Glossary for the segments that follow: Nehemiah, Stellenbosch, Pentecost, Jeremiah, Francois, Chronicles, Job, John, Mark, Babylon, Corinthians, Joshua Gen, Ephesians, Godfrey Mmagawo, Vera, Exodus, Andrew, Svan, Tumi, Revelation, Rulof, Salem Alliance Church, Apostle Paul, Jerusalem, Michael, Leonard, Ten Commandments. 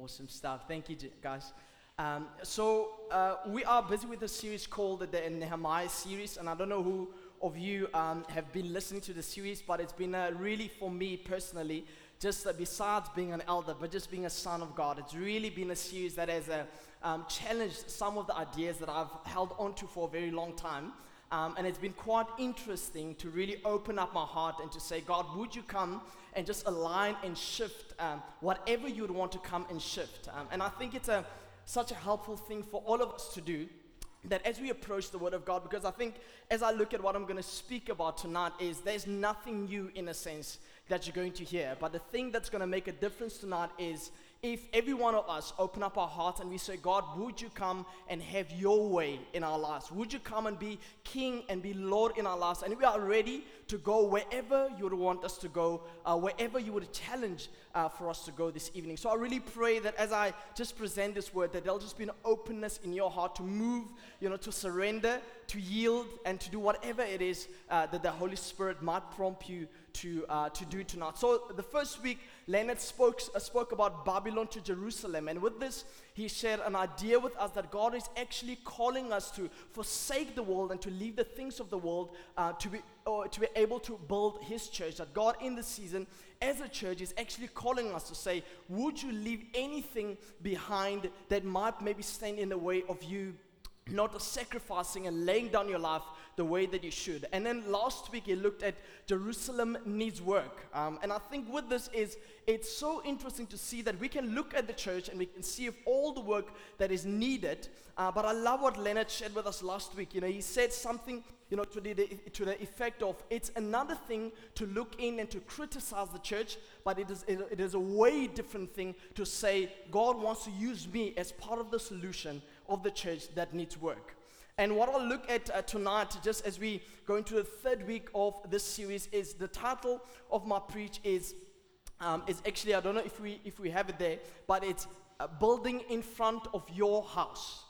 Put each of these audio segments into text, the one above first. Awesome stuff. Thank you, guys. We are busy with a series called the Nehemiah series, and I don't know who of you have been listening to the series, but it's been really, for me personally, just besides being an elder, but just being a son of God, it's really been a series that has challenged some of the ideas that I've held onto for a very long time. And it's been quite interesting to really open up my heart and to say, God, would you come and just align and shift whatever you'd want to come and shift? And I think it's such a helpful thing for all of us to do, that as we approach the Word of God, because I think as I look at what I'm going to speak about tonight is there's nothing new in a sense that you're going to hear. But the thing that's going to make a difference tonight is if every one of us open up our hearts and we say, God, would you come and have your way in our lives? Would you come and be king and be Lord in our lives? And we are ready to go wherever you would want us to go, wherever you would challenge for us to go this evening. So I really pray that as I just present this word, that there'll just be an openness in your heart to move, to surrender, to yield, and to do whatever it is that the Holy Spirit might prompt you to do tonight. So the first week, Leonard spoke about Babylon to Jerusalem, and with this, he shared an idea with us that God is actually calling us to forsake the world and to leave the things of the world to be able to build His church. That God, in this season, as a church, is actually calling us to say, "Would you leave anything behind that might maybe stand in the way of you?" Not sacrificing and laying down your life the way that you should. And then last week, he looked at Jerusalem needs work. And I think with this it's so interesting to see that we can look at the church and we can see all the work that is needed. But I love what Leonard shared with us last week. He said something to the effect of, it's another thing to look in and to criticize the church, but it is a way different thing to say, God wants to use me as part of the solution of the church that needs work. And what I'll look at tonight, just as we go into the third week of this series, is the title of my preach is actually, I don't know if we have it there, but it's building in front of your house.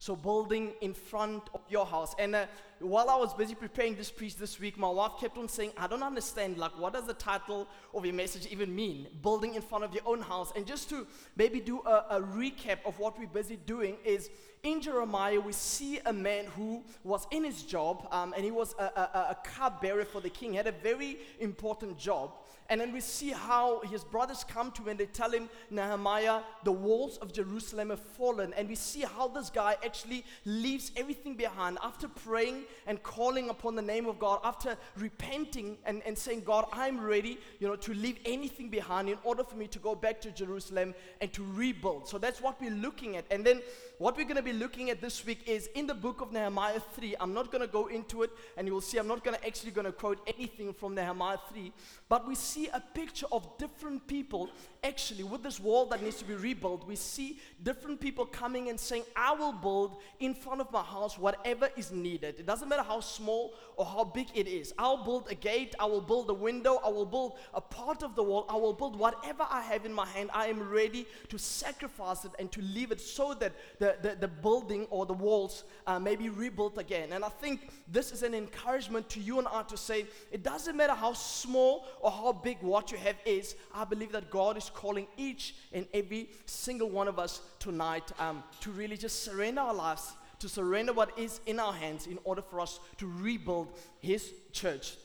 So building in front of your house. And while I was busy preparing this preach this week, my wife kept on saying, I don't understand, what does the title of your message even mean? Building in front of your own house. And just to maybe do a recap of what we're busy doing is, in Jeremiah, we see a man who was in his job, and he was a cupbearer for the king. He had a very important job. And then we see how his brothers come to him and they tell him, Nehemiah, the walls of Jerusalem have fallen. And we see how this guy actually leaves everything behind after praying and calling upon the name of God, after repenting and saying, God, I'm ready, to leave anything behind in order for me to go back to Jerusalem and to rebuild. So that's what we're looking at. And then what we're going to be looking at this week is in the book of Nehemiah 3. I'm not going to go into it, and you will see I'm not going to actually quote anything from Nehemiah 3, but we see a picture of different people actually with this wall that needs to be rebuilt. We see different people coming and saying, I will build in front of my house whatever is needed. It doesn't matter how small or how big it is. I'll build a gate, I will build a window, I will build a part of the wall, I will build whatever I have in my hand. I am ready to sacrifice it and to leave it so that the building or the walls may be rebuilt again. And I think this is an encouragement to you and I to say, it doesn't matter how small or how big what you have is, I believe that God is calling each and every single one of us tonight to really just surrender our lives, to surrender what is in our hands in order for us to rebuild His church.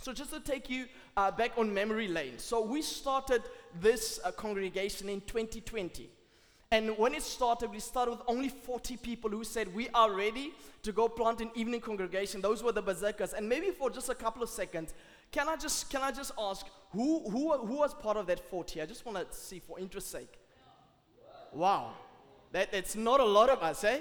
So just to take you back on memory lane. So we started this congregation in 2020. And when it started, we started with only 40 people who said, we are ready to go plant an evening congregation. Those were the berserkers. And maybe for just a couple of seconds, can I just ask, who was part of that 40? I just want to see for interest's sake. Wow. It's not a lot of us, eh?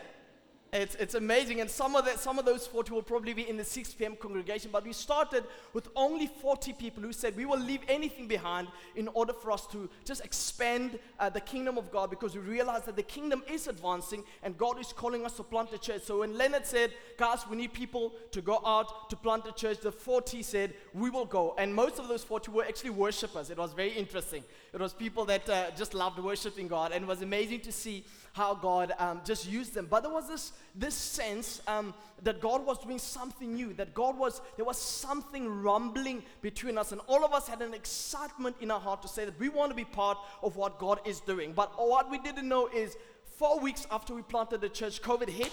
It's amazing, and some of those 40 will probably be in the 6 p.m. congregation, but we started with only 40 people who said we will leave anything behind in order for us to just expand the kingdom of God, because we realized that the kingdom is advancing and God is calling us to plant a church. So when Leonard said, guys, we need people to go out to plant a church, the 40 said, we will go. And most of those 40 were actually worshipers. It was very interesting. It was people that just loved worshiping God, and it was amazing to see how God just used them. But there was this this sense that God was doing something new, that there was something rumbling between us, and all of us had an excitement in our heart to say that we want to be part of what God is doing. But what we didn't know is 4 weeks after we planted the church, COVID hit.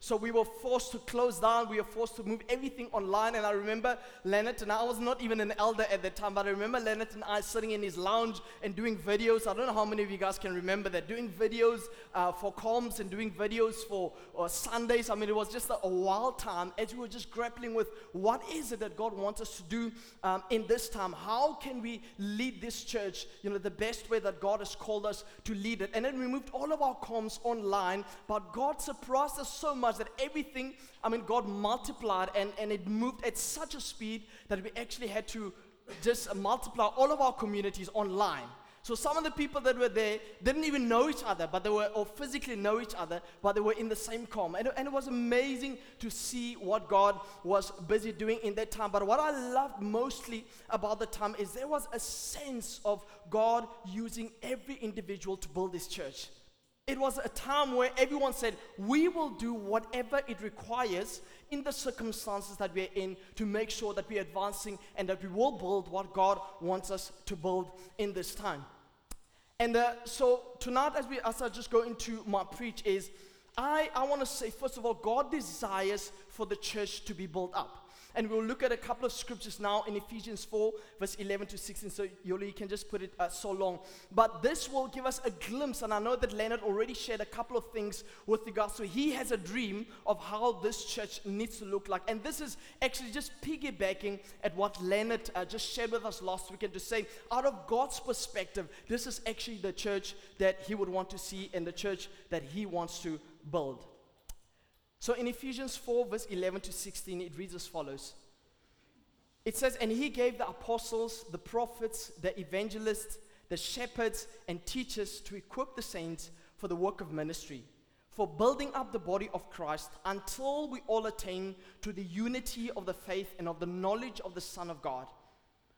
So we were forced to close down. We were forced to move everything online. And I remember Leonard, and I was not even an elder at the time, but I remember Leonard and I sitting in his lounge and doing videos. I don't know how many of you guys can remember that, doing videos for comms and doing videos for Sundays. I mean, it was just a wild time as we were just grappling with what is it that God wants us to do in this time. How can we lead this church, the best way that God has called us to lead it? And then we moved all of our comms online, but God surprised us so much that everything, God multiplied and it moved at such a speed that we actually had to just multiply all of our communities online. So some of the people that were there didn't even know each other, or physically know each other, but they were in the same comm. And it was amazing to see what God was busy doing in that time. But what I loved mostly about the time is there was a sense of God using every individual to build this church. It was a time where everyone said, we will do whatever it requires in the circumstances that we're in to make sure that we're advancing and that we will build what God wants us to build in this time. And so tonight, as I just go into my preach, is I want to say, first of all, God desires for the church to be built up. And we'll look at a couple of scriptures now in Ephesians 4, verse 11 to 16. So you can just put it so long. But this will give us a glimpse. And I know that Leonard already shared a couple of things with you guys. So he has a dream of how this church needs to look like. And this is actually just piggybacking at what Leonard just shared with us last weekend, to say, out of God's perspective, this is actually the church that he would want to see and the church that he wants to build. So in Ephesians 4, verse 11 to 16, it reads as follows. It says, and he gave the apostles, the prophets, the evangelists, the shepherds, and teachers to equip the saints for the work of ministry, for building up the body of Christ until we all attain to the unity of the faith and of the knowledge of the Son of God,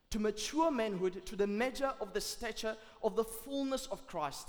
to mature manhood, to the measure of the stature of the fullness of Christ,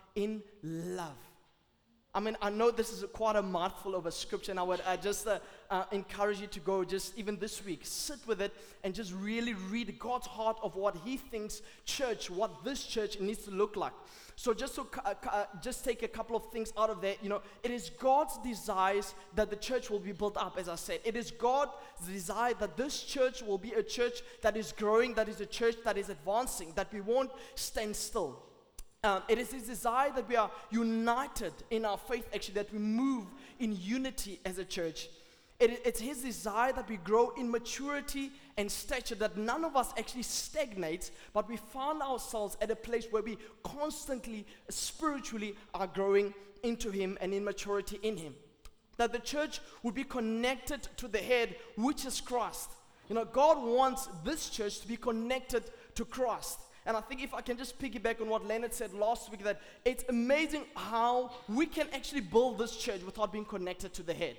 in love. I know this is quite a mouthful of a scripture, and I just encourage you to go, just even this week, sit with it and just really read God's heart of what he thinks what this church needs to look like. So just to just take a couple of things out of there, it is God's desires that the church will be built up, as I said. It is God's desire that this church will be a church that is growing, that is a church that is advancing, that we won't stand still. It is his desire that we are united in our faith, actually, that we move in unity as a church. It's his desire that we grow in maturity and stature, that none of us actually stagnates, but we find ourselves at a place where we constantly, spiritually, are growing into him and in maturity in him. That the church would be connected to the head, which is Christ. God wants this church to be connected to Christ. And I think if I can just piggyback on what Leonard said last week, that it's amazing how we can actually build this church without being connected to the head.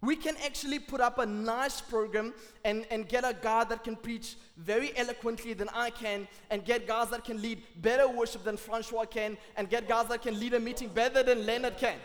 We can actually put up a nice program and get a guy that can preach very eloquently than I can, and get guys that can lead better worship than Francois can, and get guys that can lead a meeting better than Leonard can.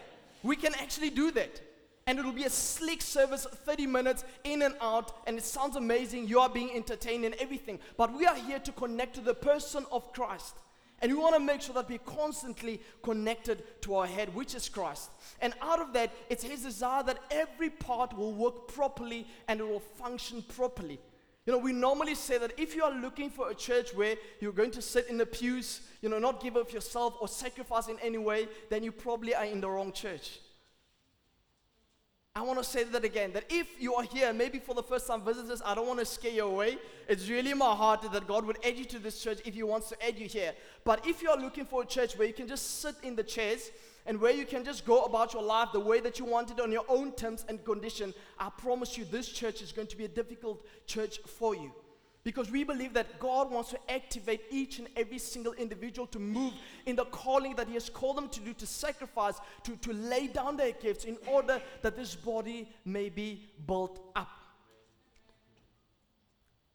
We can actually do that. And it'll be a slick service, 30 minutes, in and out, and it sounds amazing. You are being entertained and everything. But we are here to connect to the person of Christ. And we want to make sure that we're constantly connected to our head, which is Christ. And out of that, it's his desire that every part will work properly and it will function properly. We normally say that if you are looking for a church where you're going to sit in the pews, not give up yourself or sacrifice in any way, then you probably are in the wrong church. I want to say that again, that if you are here, maybe for the first time visitors, I don't want to scare you away. It's really my heart that God would add you to this church if he wants to add you here. But if you are looking for a church where you can just sit in the chairs and where you can just go about your life the way that you want it on your own terms and condition, I promise you this church is going to be a difficult church for you. Because we believe that God wants to activate each and every single individual to move in the calling that He has called them to do, to sacrifice, to lay down their gifts in order that this body may be built up.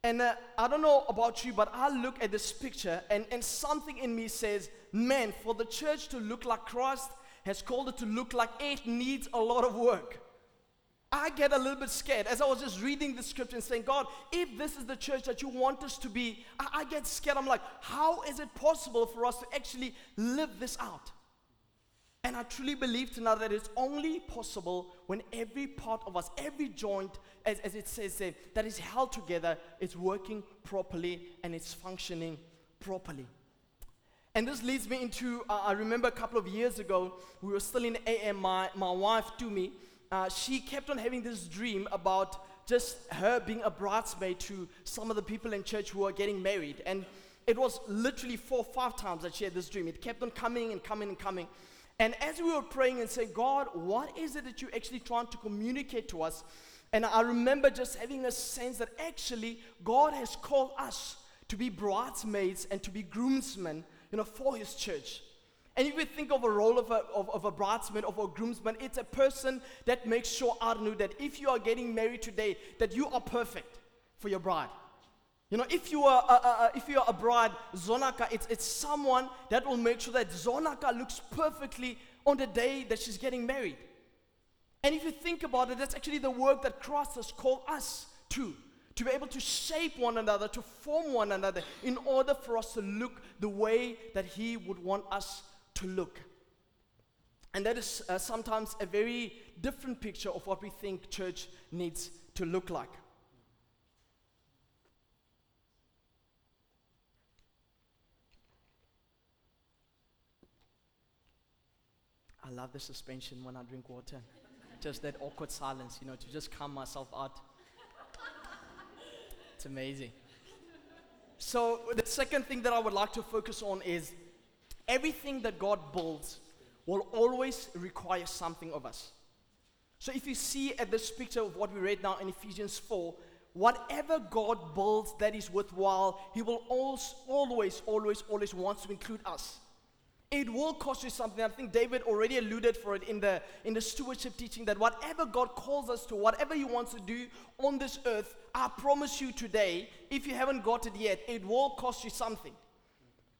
And I don't know about you, but I look at this picture and something in me says, man, for the church to look like Christ has called it to look like, it needs a lot of work. I get a little bit scared as I was just reading the scripture and saying, God, if this is the church that you want us to be, I get scared. I'm like, how is it possible for us to actually live this out? And I truly believe tonight that it's only possible when every part of us, every joint, as it says there, that is held together, is working properly and it's functioning properly. And this leads me into, I remember a couple of years ago, we were still in AM, my wife Tumi, she kept on having this dream about just her being a bridesmaid to some of the people in church who are getting married. And it was literally 4 or 5 times that she had this dream. It kept on coming and coming and coming. And as we were praying and saying, God, what is it that you're actually trying to communicate to us? And I remember just having a sense that actually God has called us to be bridesmaids and to be groomsmen, for His church. And if you think of a role of a bridesman, of a groomsman, it's a person that makes sure, Arnu, that if you are getting married today, that you are perfect for your bride. If you are a bride, Zonaka, it's someone that will make sure that Zonaka looks perfectly on the day that she's getting married. And if you think about it, that's actually the work that Christ has called us to be able to shape one another, to form one another, in order for us to look the way that He would want us to look. And that is sometimes a very different picture of what we think church needs to look like. I love the suspension when I drink water. Just that awkward silence, to just calm myself out. It's amazing. So the second thing that I would like to focus on is everything that God builds will always require something of us. So if you see at this picture of what we read now in Ephesians 4, whatever God builds that is worthwhile, He will always wants to include us. It will cost you something. I think David already alluded for it in the stewardship teaching, that whatever God calls us to, whatever He wants to do on this earth, I promise you today, if you haven't got it yet, it will cost you something.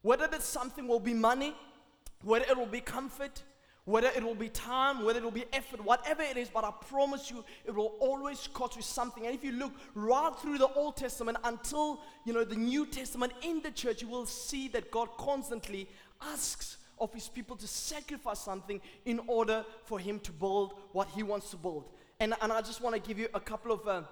Whether that something will be money, whether it will be comfort, whether it will be time, whether it will be effort, whatever it is, but I promise you, it will always cost you something. And if you look right through the Old Testament until, the New Testament in the church, you will see that God constantly asks of His people to sacrifice something in order for Him to build what He wants to build. And I just want to give you a couple of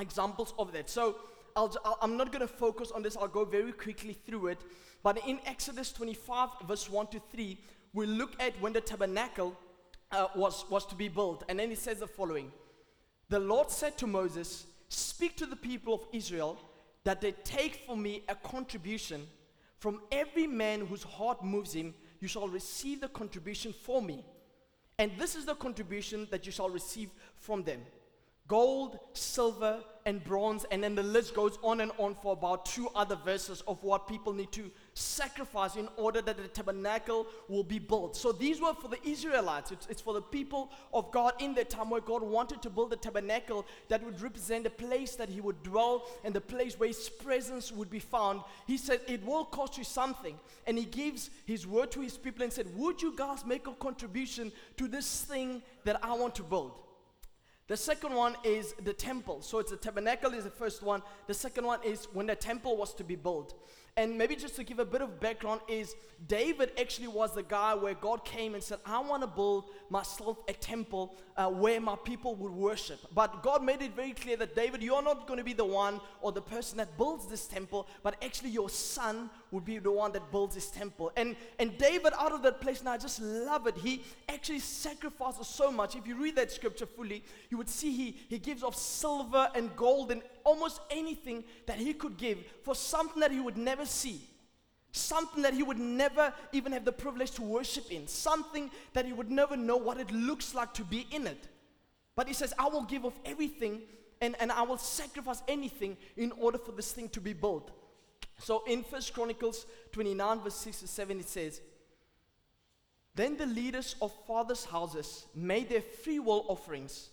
examples of that. So I'm not going to focus on this. I'll go very quickly through it. But in Exodus 25, verse 1-3, we look at when the tabernacle was to be built. And then it says the following. The Lord said to Moses, "Speak to the people of Israel that they take for me a contribution. From every man whose heart moves him, you shall receive the contribution for me. And this is the contribution that you shall receive from them: gold, silver, and bronze." And then the list goes on and on for about 2 other verses of what people need to sacrifice in order that the tabernacle will be built. So these were for the Israelites. It's for the people of God in their time where God wanted to build a tabernacle that would represent the place that He would dwell and the place where His presence would be found. He said, it will cost you something. And He gives His word to His people and said, would you guys make a contribution to this thing that I want to build? The second one is the temple. So it's the tabernacle is the first one. The second one is when the temple was to be built. And maybe just to give a bit of background is David actually was the guy where God came and said, I want to build myself a temple where my people would worship. But God made it very clear that David, you're not going to be the one or the person that builds this temple, but actually your son would be the one that builds this temple. And David out of that place, and I just love it, he actually sacrifices so much. If you read that scripture fully, you would see he gives of silver and gold and almost anything that he could give for something that he would never see. Something that he would never even have the privilege to worship in. Something that he would never know what it looks like to be in it. But he says, I will give of everything and I will sacrifice anything in order for this thing to be built. So in 1 Chronicles 29 verse 6 to 7 it says, Then the leaders of fathers' houses made their freewill offerings,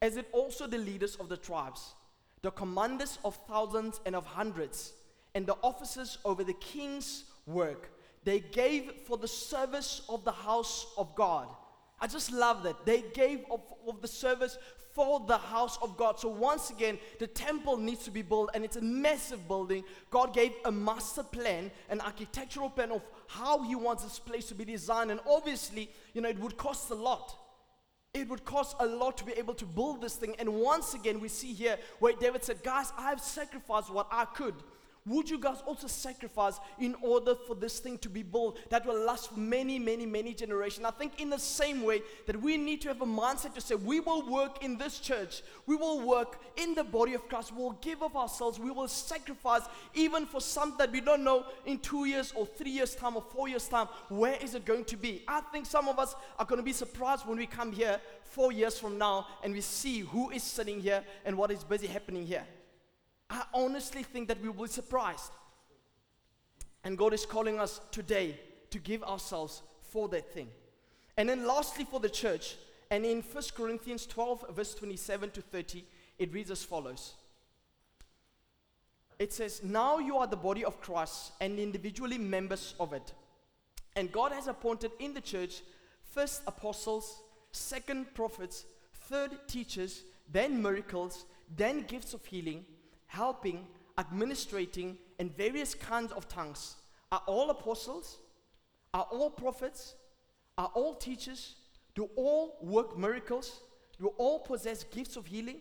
as did also the leaders of the tribes, the commanders of thousands and of hundreds, and the officers over the king's work. They gave for the service of the house of God. I just love that. They gave of the service for the house of God. So once again, the temple needs to be built, and it's a massive building. God gave a master plan, an architectural plan of how he wants this place to be designed. And obviously, it would cost a lot. It would cost a lot to be able to build this thing. And once again, we see here where David said, guys, I've sacrificed what I could. Would you guys also sacrifice in order for this thing to be built that will last for many, many, many generations? I think in the same way that we need to have a mindset to say, we will work in this church. We will work in the body of Christ. We will give of ourselves. We will sacrifice even for something that we don't know in 2 years or 3 years' time or 4 years' time. Where is it going to be? I think some of us are going to be surprised when we come here 4 years from now and we see who is sitting here and what is busy happening here. I honestly think that we will be surprised. And God is calling us today to give ourselves for that thing. And then lastly for the church, and in 1 Corinthians 12, verse 27 to 30, it reads as follows. It says, Now you are the body of Christ and individually members of it. And God has appointed in the church first apostles, second prophets, third teachers, then miracles, then gifts of healing, helping, administrating, and various kinds of tongues. Are all apostles? Are all prophets? Are all teachers? Do all work miracles? Do all possess gifts of healing?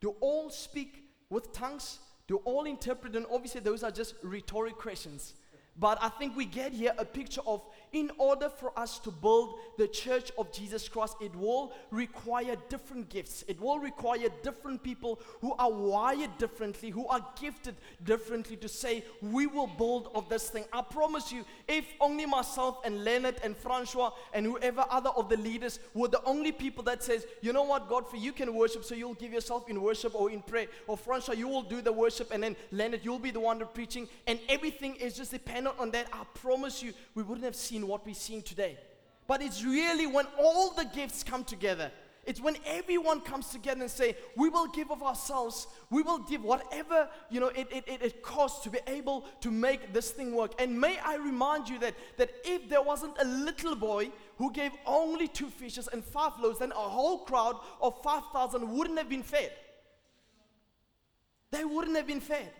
Do all speak with tongues? Do all interpret? And obviously those are just rhetoric questions. But I think we get here a picture of, in order for us to build the church of Jesus Christ, it will require different gifts. It will require different people who are wired differently, who are gifted differently to say, we will build of this thing. I promise you, if only myself and Leonard and Francois and whoever other of the leaders were the only people that says, you know what, Godfrey, you can worship, so you'll give yourself in worship or in prayer. Or Francois, you will do the worship, and then Leonard, you'll be the one to preaching. And everything is just dependent on that. I promise you, we wouldn't have seen what we're seeing today. But it's really when all the gifts come together. It's when everyone comes together and say, we will give of ourselves. We will give whatever it costs to be able to make this thing work. And may I remind you that if there wasn't a little boy who gave only 2 fishes and 5 loaves, then a whole crowd of 5,000 wouldn't have been fed. They wouldn't have been fed.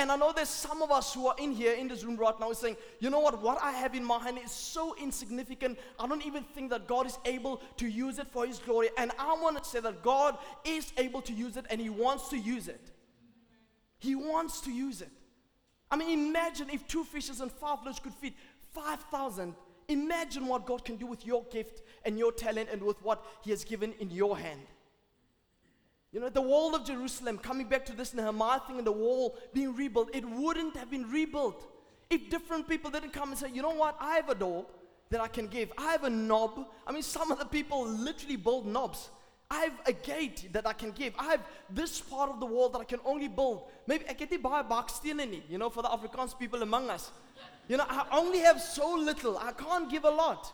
And I know there's some of us who are in here, in this room right now, saying, you know what I have in my hand is so insignificant, I don't even think that God is able to use it for His glory. And I want to say that God is able to use it, and He wants to use it. He wants to use it. I mean, imagine if 2 fishes and 5 loaves could feed 5,000. Imagine what God can do with your gift and your talent and with what He has given in your hand. The wall of Jerusalem, coming back to this Nehemiah thing and the wall being rebuilt, it wouldn't have been rebuilt if different people didn't come and say, you know what, I have a door that I can give. I have a knob. I mean, some of the people literally build knobs. I have a gate that I can give. I have this part of the wall that I can only build. Maybe I get to buy a bark steel in it, for the Afrikaans people among us. I only have so little. I can't give a lot.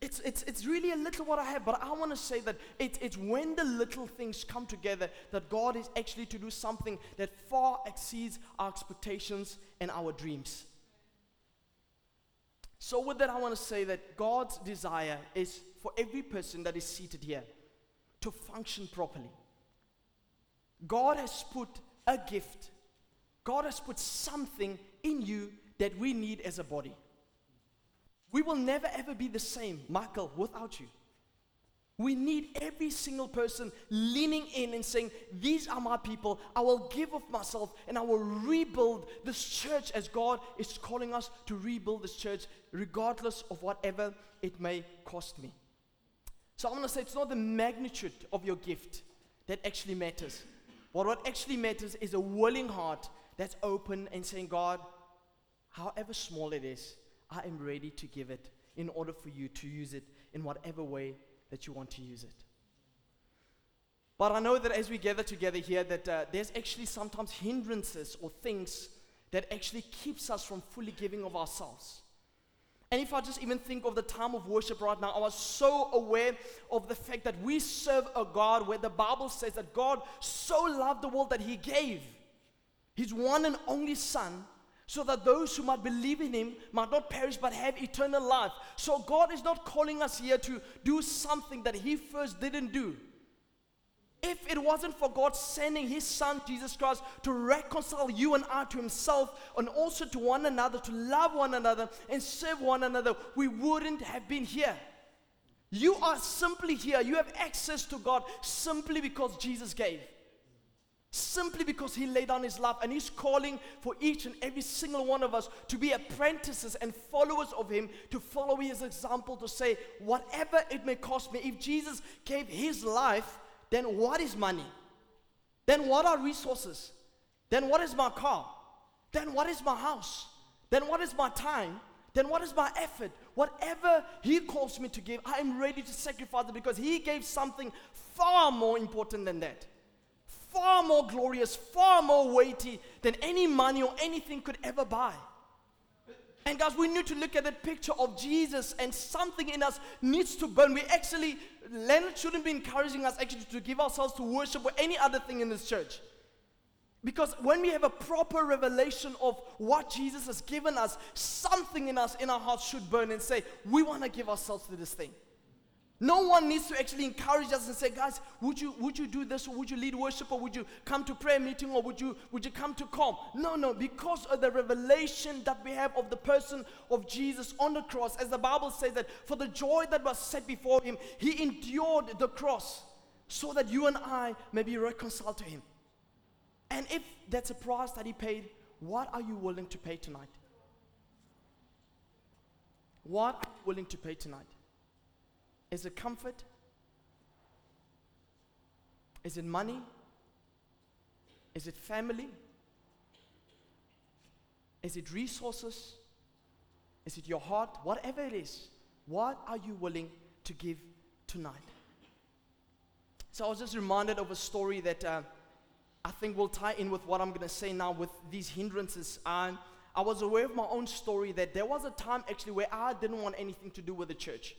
It's really a little what I have, but I want to say that it's when the little things come together that God is actually to do something that far exceeds our expectations and our dreams. So with that, I want to say that God's desire is for every person that is seated here to function properly. God has put a gift. God has put something in you that we need as a body. We will never ever be the same, Michael, without you. We need every single person leaning in and saying, these are my people, I will give of myself and I will rebuild this church as God is calling us to rebuild this church regardless of whatever it may cost me. So I want to say it's not the magnitude of your gift that actually matters. What actually matters is a willing heart that's open and saying, God, however small it is, I am ready to give it in order for you to use it in whatever way that you want to use it. But I know that as we gather together here, that there's actually sometimes hindrances or things that actually keeps us from fully giving of ourselves. And if I just even think of the time of worship right now, I was so aware of the fact that we serve a God where the Bible says that God so loved the world that He gave His one and only Son, so that those who might believe in Him might not perish but have eternal life. So God is not calling us here to do something that He first didn't do. If it wasn't for God sending His Son, Jesus Christ, to reconcile you and I to Himself and also to one another, to love one another and serve one another, we wouldn't have been here. You are simply here. You have access to God simply because Jesus gave. Simply because He laid down His life, and He's calling for each and every single one of us to be apprentices and followers of Him, to follow His example, to say, whatever it may cost me, if Jesus gave His life, then what is money? Then what are resources? Then what is my car? Then what is my house? Then what is my time? Then what is my effort? Whatever He calls me to give, I am ready to sacrifice it, because He gave something far more important than that. Far more glorious, far more weighty than any money or anything could ever buy. And guys, we need to look at that picture of Jesus, and something in us needs to burn. We actually, Leonard shouldn't be encouraging us actually to give ourselves to worship or any other thing in this church. Because when we have a proper revelation of what Jesus has given us, something in us, in our hearts, should burn and say, we want to give ourselves to this thing. No one needs to actually encourage us and say, guys, would you do this, or would you lead worship, or would you come to prayer meeting, or would you come to calm? No, because of the revelation that we have of the person of Jesus on the cross, as the Bible says that for the joy that was set before Him, He endured the cross so that you and I may be reconciled to Him. And if that's a price that He paid, what are you willing to pay tonight? What are you willing to pay tonight? Is it comfort? Is it money? Is it family? Is it resources? Is it your heart? Whatever it is, what are you willing to give tonight? So I was just reminded of a story that I think will tie in with what I'm going to say now with these hindrances. I was aware of my own story that there was a time actually where I didn't want anything to do with the church.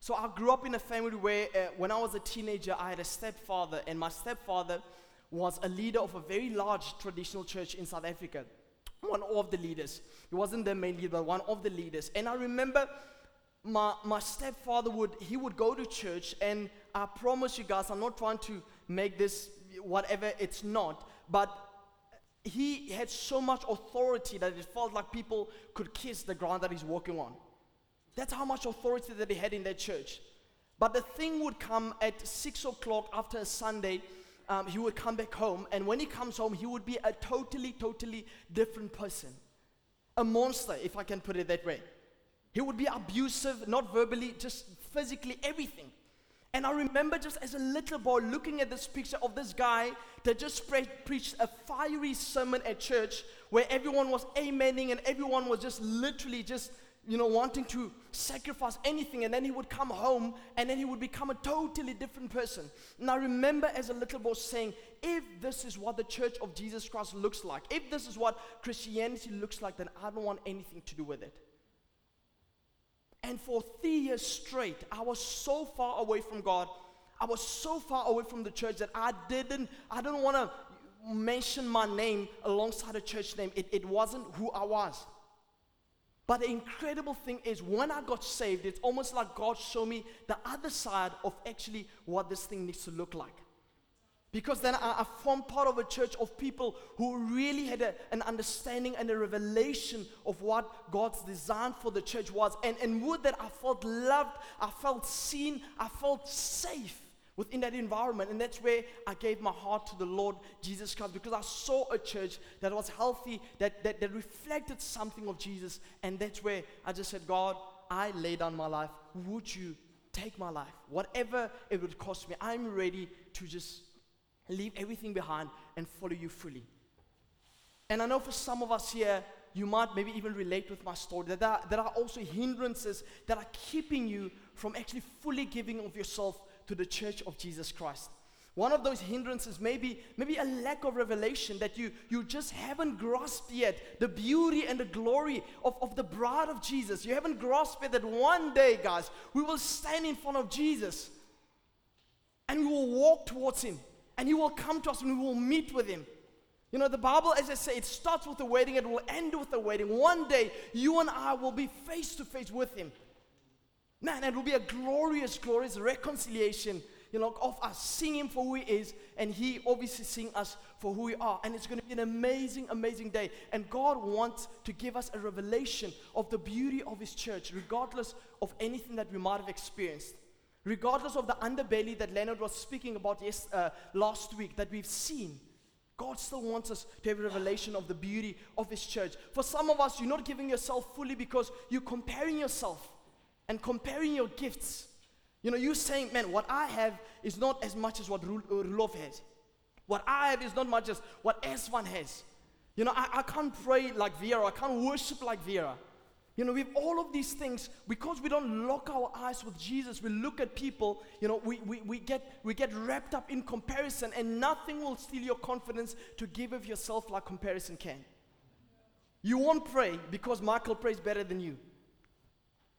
So I grew up in a family where when I was a teenager, I had a stepfather, and my stepfather was a leader of a very large traditional church in South Africa. One of the leaders. He wasn't the main leader, but one of the leaders. And I remember my stepfather would go to church, and I promise you guys, I'm not trying to make this whatever it's not, but he had so much authority that it felt like people could kiss the ground that he's walking on. That's how much authority that he had in that church. But the thing would come at 6 o'clock after a Sunday. He would come back home. And when he comes home, he would be a totally different person. A monster, if I can put it that way. He would be abusive, not verbally, just physically, everything. And I remember just as a little boy looking at this picture of this guy that just preached a fiery sermon at church where everyone was amening and everyone was just literally just, you know, wanting to sacrifice anything. And then he would come home, and then he would become a totally different person. And I remember as a little boy saying, if this is what the church of Jesus Christ looks like, if this is what Christianity looks like, then I don't want anything to do with it. And for 3 years straight, I was so far away from God. I was so far away from the church that I don't want to mention my name alongside a church name. It wasn't who I was. But the incredible thing is, when I got saved, it's almost like God showed me the other side of actually what this thing needs to look like. Because then I formed part of a church of people who really had an understanding and a revelation of what God's design for the church was. And with that, I felt loved, I felt seen, I felt safe within that environment. And that's where I gave my heart to the Lord Jesus Christ, because I saw a church that was healthy, that reflected something of Jesus. And that's where I just said, God, I lay down my life. Would you take my life? Whatever it would cost me, I'm ready to just leave everything behind and follow you fully. And I know for some of us here, you might maybe even relate with my story, that there are also hindrances that are keeping you from actually fully giving of yourself to the church of Jesus Christ. One of those hindrances may be maybe a lack of revelation, that you just haven't grasped yet the beauty and the glory of the bride of Jesus. You haven't grasped yet that one day, guys, we will stand in front of Jesus and we will walk towards him and he will come to us and we will meet with him. You know, the Bible, as I say, it starts with the waiting, it will end with the waiting. One day, you and I will be face to face with him. Man, it will be a glorious, glorious reconciliation, you know, of us, seeing him for who he is, and he obviously seeing us for who we are. And it's going to be an amazing, amazing day. And God wants to give us a revelation of the beauty of his church, regardless of anything that we might have experienced. Regardless of the underbelly that Leonard was speaking about last week, that we've seen, God still wants us to have a revelation of the beauty of his church. For some of us, you're not giving yourself fully because you're comparing yourself and comparing your gifts. You know, you're saying, man, what I have is not as much as what Rulof has. What I have is not much as what Svan has. You know, I can't pray like Vera. I can't worship like Vera. You know, we have all of these things because we don't lock our eyes with Jesus. We look at people, you know, we get wrapped up in comparison, and nothing will steal your confidence to give of yourself like comparison can. You won't pray because Michael prays better than you.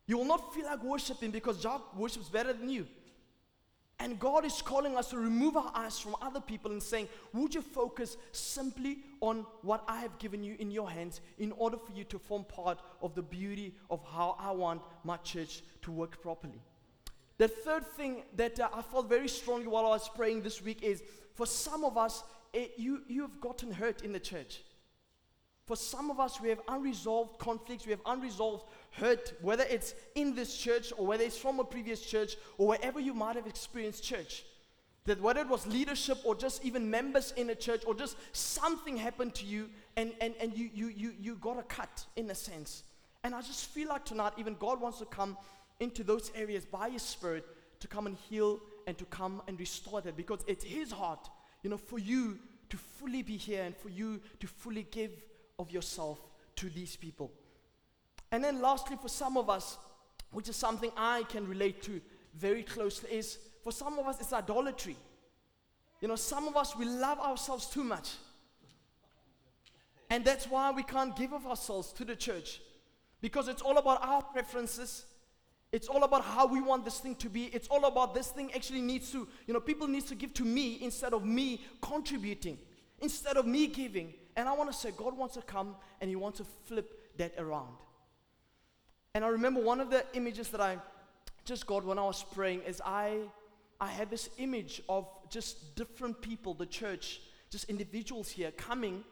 You will not feel like worshiping because Job worships better than you. And God is calling us to remove our eyes from other people and saying, would you focus simply on what I have given you in your hands in order for you to form part of the beauty of how I want my church to work properly? The third thing that I felt very strongly while I was praying this week is, for some of us, you have gotten hurt in the church. For some of us, we have unresolved conflicts, we have unresolved hurt, whether it's in this church or whether it's from a previous church or wherever you might have experienced church. That whether it was leadership or just even members in a church or just something happened to you and you got a cut in a sense. And I just feel like tonight even God wants to come into those areas by his Spirit to come and heal and to come and restore that, because it's his heart, you know, for you to fully be here and for you to fully give of yourself to these people. And then lastly, for some of us, which is something I can relate to very closely, is for some of us it's idolatry. You know, some of us, we love ourselves too much, and that's why we can't give of ourselves to the church, because it's all about our preferences. It's all about how we want this thing to be. It's all about this thing actually needs to, you know, people needs to give to me instead of me contributing, instead of me giving. And I want to say, God wants to come and he wants to flip that around. And I remember one of the images that I just got when I was praying is I had this image of just different people, the church, just individuals here coming,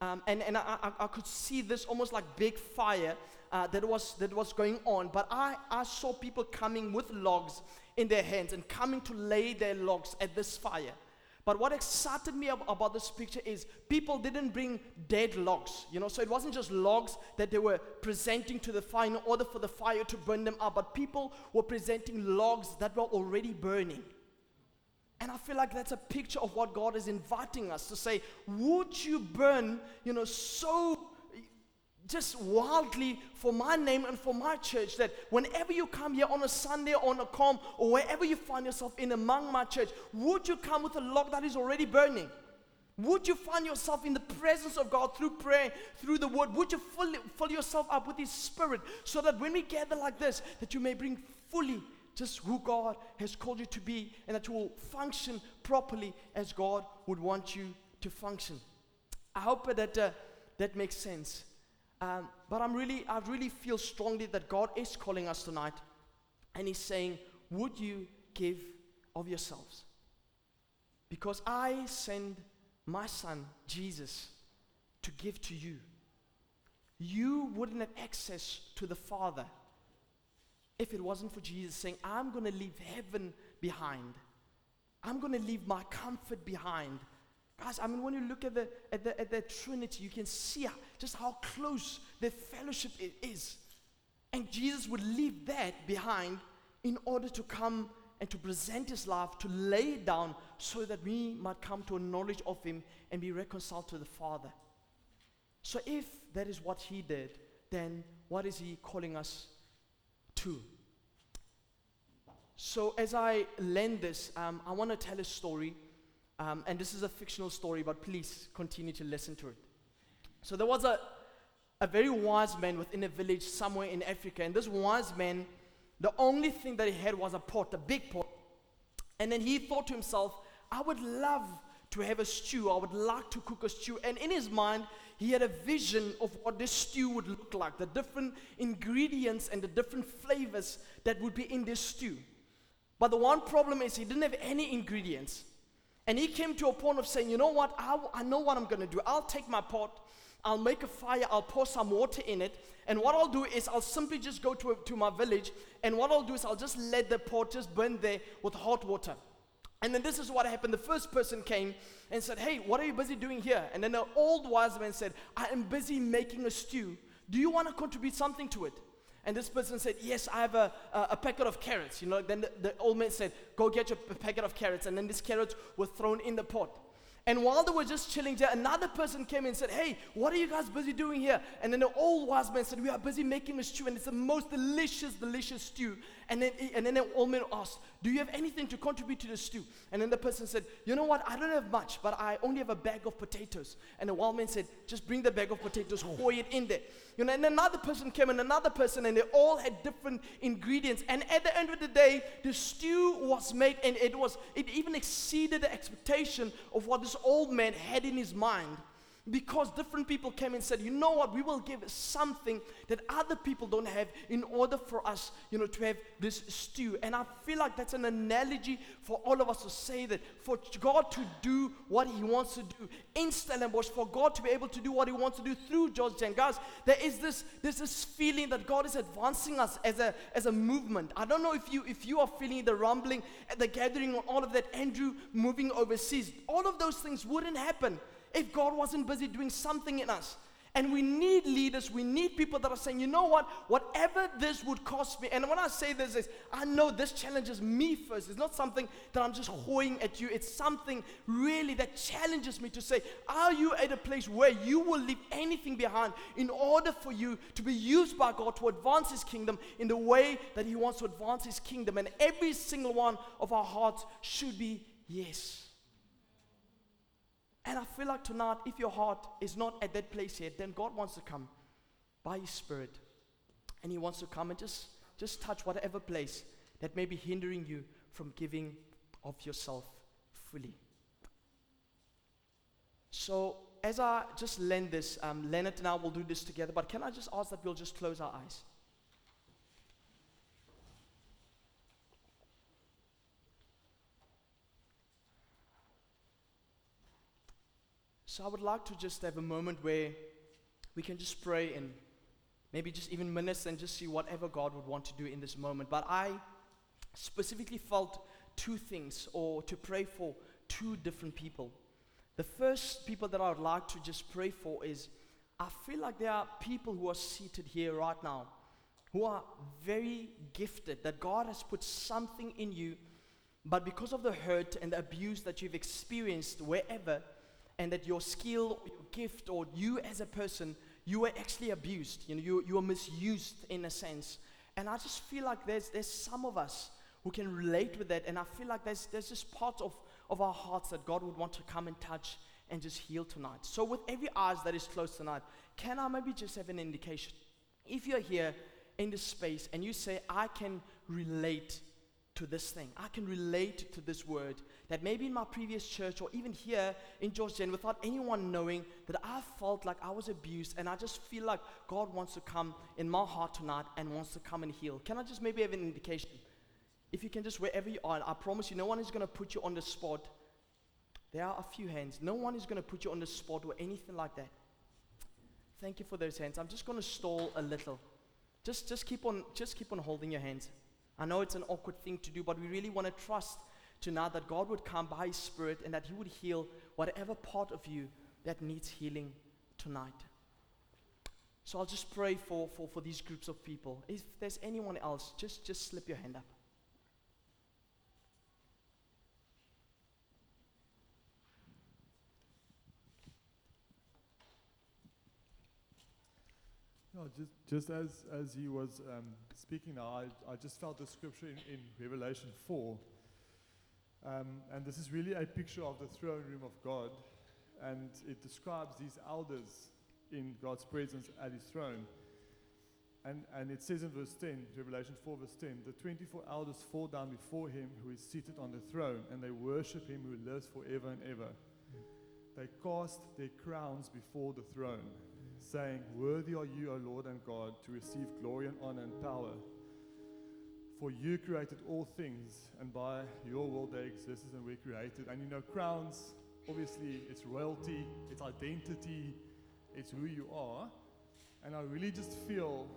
and I could see this almost like big fire that was going on. But I saw people coming with logs in their hands and coming to lay their logs at this fire. But what excited me about this picture is people didn't bring dead logs, you know. So it wasn't just logs that they were presenting to the fire in order for the fire to burn them up, but people were presenting logs that were already burning. And I feel like that's a picture of what God is inviting us to say, would you burn, you know, so just wildly for my name and for my church, that whenever you come here on a Sunday or on a calm or wherever you find yourself in among my church, would you come with a log that is already burning? Would you find yourself in the presence of God through prayer, through the word? Would you fill yourself up with his Spirit so that when we gather like this, that you may bring fully just who God has called you to be, and that you will function properly as God would want you to function? I hope that that makes sense. But I really feel strongly that God is calling us tonight, and he's saying, would you give of yourselves? Because I send my son, Jesus, to give to you. You wouldn't have access to the Father if it wasn't for Jesus saying, I'm going to leave heaven behind. I'm going to leave my comfort behind. Guys, I mean, when you look at the Trinity, you can see just how close their fellowship is. And Jesus would leave that behind in order to come and to present his life, to lay it down so that we might come to a knowledge of him and be reconciled to the Father. So if that is what he did, then what is he calling us to? So as I land this, I want to tell a story, and this is a fictional story, but please continue to listen to it. So there was a very wise man within a village somewhere in Africa, and this wise man, the only thing that he had was a pot, a big pot, and then he thought to himself, I would love to have a stew, I would like to cook a stew, and in his mind, he had a vision of what this stew would look like, the different ingredients and the different flavors that would be in this stew. But the one problem is he didn't have any ingredients. And he came to a point of saying, you know what, I know what I'm going to do. I'll take my pot, I'll make a fire, I'll pour some water in it. And what I'll do is I'll simply just go to my village. And what I'll do is I'll just let the pot just burn there with hot water. And then this is what happened. The first person came and said, hey, what are you busy doing here? And then the old wise man said, I am busy making a stew. Do you want to contribute something to it? And this person said, yes, I have a packet of carrots. You know, then the old man said, go get your packet of carrots. And then these carrots were thrown in the pot. And while they were just chilling there, another person came and said, hey, what are you guys busy doing here? And then the old wise man said, we are busy making a stew. And it's the most delicious, delicious stew. And then the old man asked, do you have anything to contribute to the stew? And then the person said, you know what, I don't have much, but I only have a bag of potatoes. And the wild man said, just bring the bag of potatoes, pour it in there. You know, and another person came and another person, and they all had different ingredients. And at the end of the day, the stew was made, and it even exceeded the expectation of what this old man had in his mind, because different people came and said, you know what, we will give something that other people don't have in order for us, you know, to have this stew. And I feel like that's an analogy for all of us to say that for God to do what he wants to do in Stellenbosch, for God to be able to do what he wants to do through Joshua Gen, guys, there is this feeling that God is advancing us as a movement. I don't know if you are feeling the rumbling at the gathering or all of that, Andrew moving overseas. All of those things wouldn't happen if God wasn't busy doing something in us. And we need leaders, we need people that are saying, you know what, whatever this would cost me, and when I say this, is I know this challenges me first. It's not something that I'm just hoying at you. It's something really that challenges me to say, are you at a place where you will leave anything behind in order for you to be used by God to advance his kingdom in the way that he wants to advance his kingdom? And every single one of our hearts should be yes. And I feel like tonight, if your heart is not at that place yet, then God wants to come by his Spirit. And he wants to come and just touch whatever place that may be hindering you from giving of yourself fully. So as I just lend this, Leonard and I will do this together, but can I just ask that we'll just close our eyes? So I would like to just have a moment where we can just pray and maybe just even minister and just see whatever God would want to do in this moment. But I specifically felt two things, or to pray for two different people. The first people that I would like to just pray for is, I feel like there are people who are seated here right now who are very gifted, that God has put something in you, but because of the hurt and the abuse that you've experienced wherever, and that your skill, or your gift, or you as a person, you were actually abused. You know, you were misused in a sense. And I just feel like there's some of us who can relate with that. And I feel like there's just parts of our hearts that God would want to come and touch and just heal tonight. So with every eyes that is closed tonight, can I maybe just have an indication? If you're here in this space and you say, I can relate to this thing, I can relate to this word, that maybe in my previous church or even here in Joshua Gen, without anyone knowing, that I felt like I was abused, and I just feel like God wants to come in my heart tonight and wants to come and heal. Can I just maybe have an indication? If you can just, wherever you are, I promise you no one is going to put you on the spot. There are a few hands. No one is going to put you on the spot or anything like that. Thank you for those hands. I'm just going to stall a little. Just keep on holding your hands. I know it's an awkward thing to do, but we really want to trust tonight that God would come by his Spirit and that he would heal whatever part of you that needs healing tonight. So I'll just pray for these groups of people. If there's anyone else, just slip your hand up. No, just as he was speaking now, I just felt the scripture in Revelation 4. And this is really a picture of the throne room of God. And it describes these elders in God's presence at his throne. And it says in verse 10, Revelation 4 verse 10, the 24 elders fall down before him who is seated on the throne, and they worship him who lives forever and ever. They cast their crowns before the throne, saying, worthy are you, O Lord and God, to receive glory and honor and power. For you created all things, and by your will they existed and were created. And you know, crowns, obviously, it's royalty, it's identity, it's who you are. And I really just feel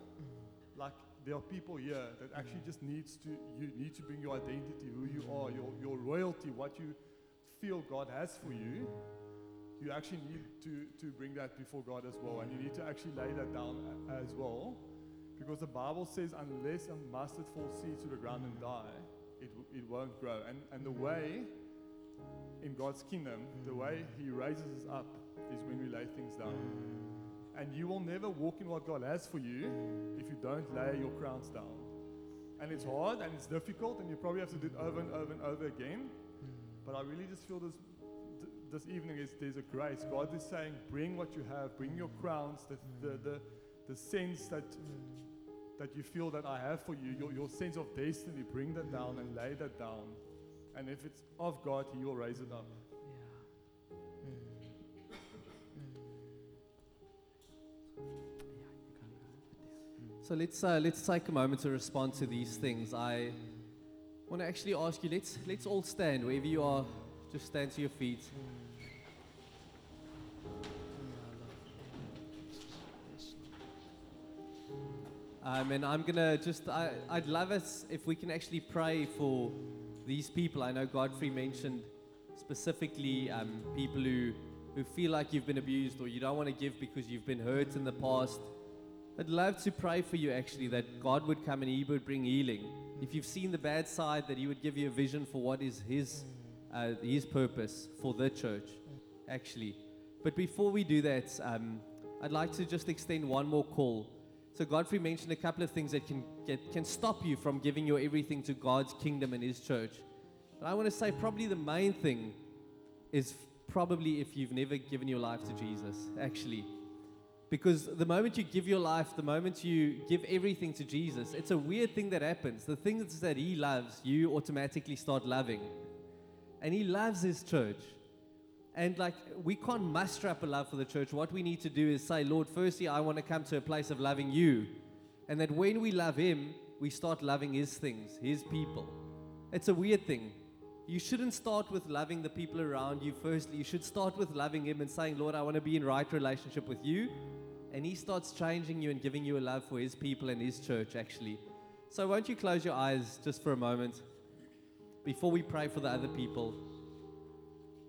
like there are people here that actually just you need to bring your identity, who you are, your royalty, what you feel God has for you. You actually need to bring that before God as well. And you need to actually lay that down as well. Because the Bible says, unless a mustard falls seed to the ground and die, it won't grow. And the way in God's kingdom, the way he raises us up is when we lay things down. And you will never walk in what God has for you if you don't lay your crowns down. And it's hard and it's difficult, and you probably have to do it over and over and over again. But I really just feel this evening is there's a grace. God is saying, bring what you have, bring your crowns, the sense that you feel that I have for you, your sense of destiny, bring that down and lay that down. And if it's of God, he will raise it up. So let's take a moment to respond to these things. I want to actually ask you, let's all stand wherever you are. Just stand to your feet. And I'm gonna I'd love us if we can actually pray for these people. I know Godfrey mentioned specifically people who feel like you've been abused or you don't want to give because you've been hurt in the past. I'd love to pray for you actually that God would come and he would bring healing. If you've seen the bad side, that he would give you a vision for what is his purpose for the church actually. But before we do that, I'd like to just extend one more call. So Godfrey mentioned a couple of things that can stop you from giving your everything to God's kingdom and his church. But I want to say probably the main thing is probably if you've never given your life to Jesus actually. Because the moment you give your life, the moment you give everything to Jesus, it's a weird thing that happens. The things that he loves, you automatically start loving. And he loves his church. And like, we can't muster up a love for the church. What we need to do is say, Lord, firstly, I want to come to a place of loving you. And that when we love him, we start loving his things, his people. It's a weird thing. You shouldn't start with loving the people around you firstly. You should start with loving him and saying, Lord, I want to be in right relationship with you. And he starts changing you and giving you a love for his people and his church, actually. So won't you close your eyes just for a moment before we pray for the other people?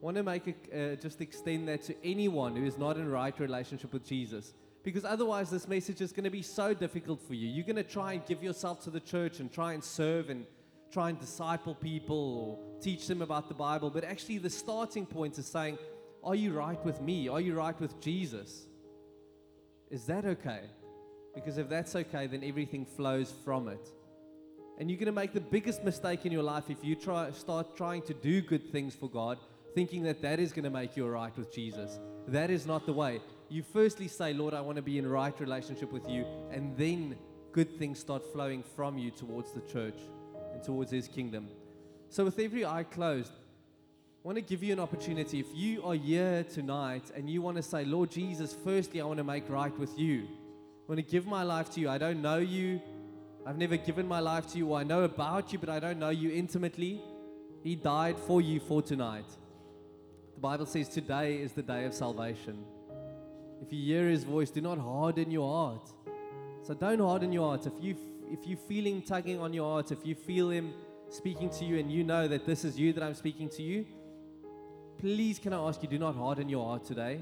I want to just extend that to anyone who is not in right relationship with Jesus. Because otherwise this message is going to be so difficult for you. You're going to try and give yourself to the church and try and serve and try and disciple people or teach them about the Bible. But actually the starting point is saying, are you right with me? Are you right with Jesus? Is that okay? Because if that's okay, then everything flows from it. And you're going to make the biggest mistake in your life if you start trying to do good things for God, thinking that is going to make you right with Jesus. That is not the way. You firstly say, Lord, I want to be in right relationship with you, and then good things start flowing from you towards the church and towards his kingdom. So with every eye closed, I want to give you an opportunity. If you are here tonight and you want to say, Lord Jesus, firstly, I want to make right with you. I want to give my life to you. I don't know you. I've never given my life to you. Or I know about you, but I don't know you intimately. He died for you for tonight. The Bible says today is the day of salvation. If you hear his voice, do not harden your heart. So don't harden your heart. If you feel him tugging on your heart, if you feel him speaking to you and you know that this is you that I'm speaking to you, please, can I ask you, do not harden your heart today.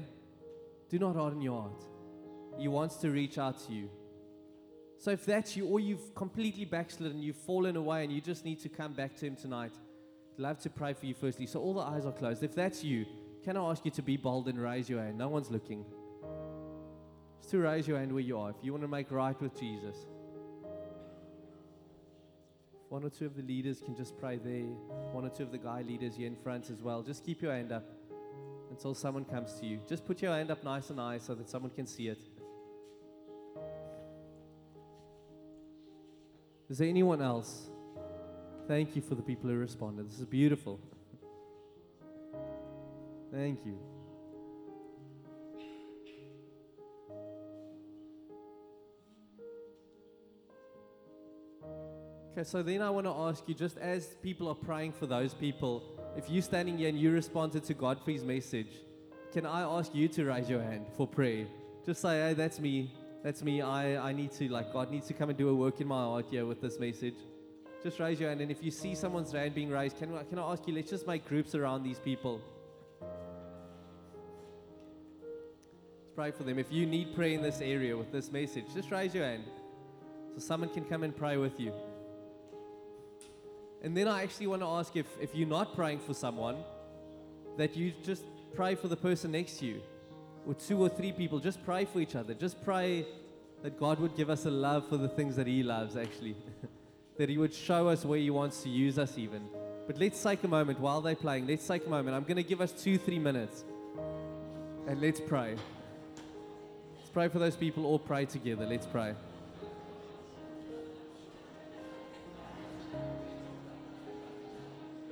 Do not harden your heart. He wants to reach out to you. So if that's you, or you've completely backslidden, you've fallen away, and you just need to come back to him tonight, I'd love to pray for you firstly. So all the eyes are closed. If that's you, can I ask you to be bold and raise your hand? No one's looking. Just to raise your hand where you are. If you want to make right with Jesus. One or two of the leaders can just pray there. One or two of the guy leaders here in front as well. Just keep your hand up until someone comes to you. Just put your hand up nice and high so that someone can see it. Is there anyone else? Thank you for the people who responded. This is beautiful. Thank you. Okay, so then I want to ask you, just as people are praying for those people, if you're standing here and you responded to Godfrey's message, can I ask you to raise your hand for prayer? Just say, hey, that's me. That's me. I need to, like, God needs to come and do a work in my heart here with this message. Just raise your hand. And if you see someone's hand being raised, can I ask you, let's just make groups around these people. Let's pray for them. If you need prayer in this area with this message, just raise your hand so someone can come and pray with you. And then I actually want to ask if you're not praying for someone, that you just pray for the person next to you, or two or three people. Just pray for each other. Just pray that God would give us a love for the things that He loves, actually. That He would show us where He wants to use us even. But let's take a moment while they're playing. Let's take a moment. I'm going to give us 2-3 minutes. And let's pray. Let's pray for those people or pray together. Let's pray.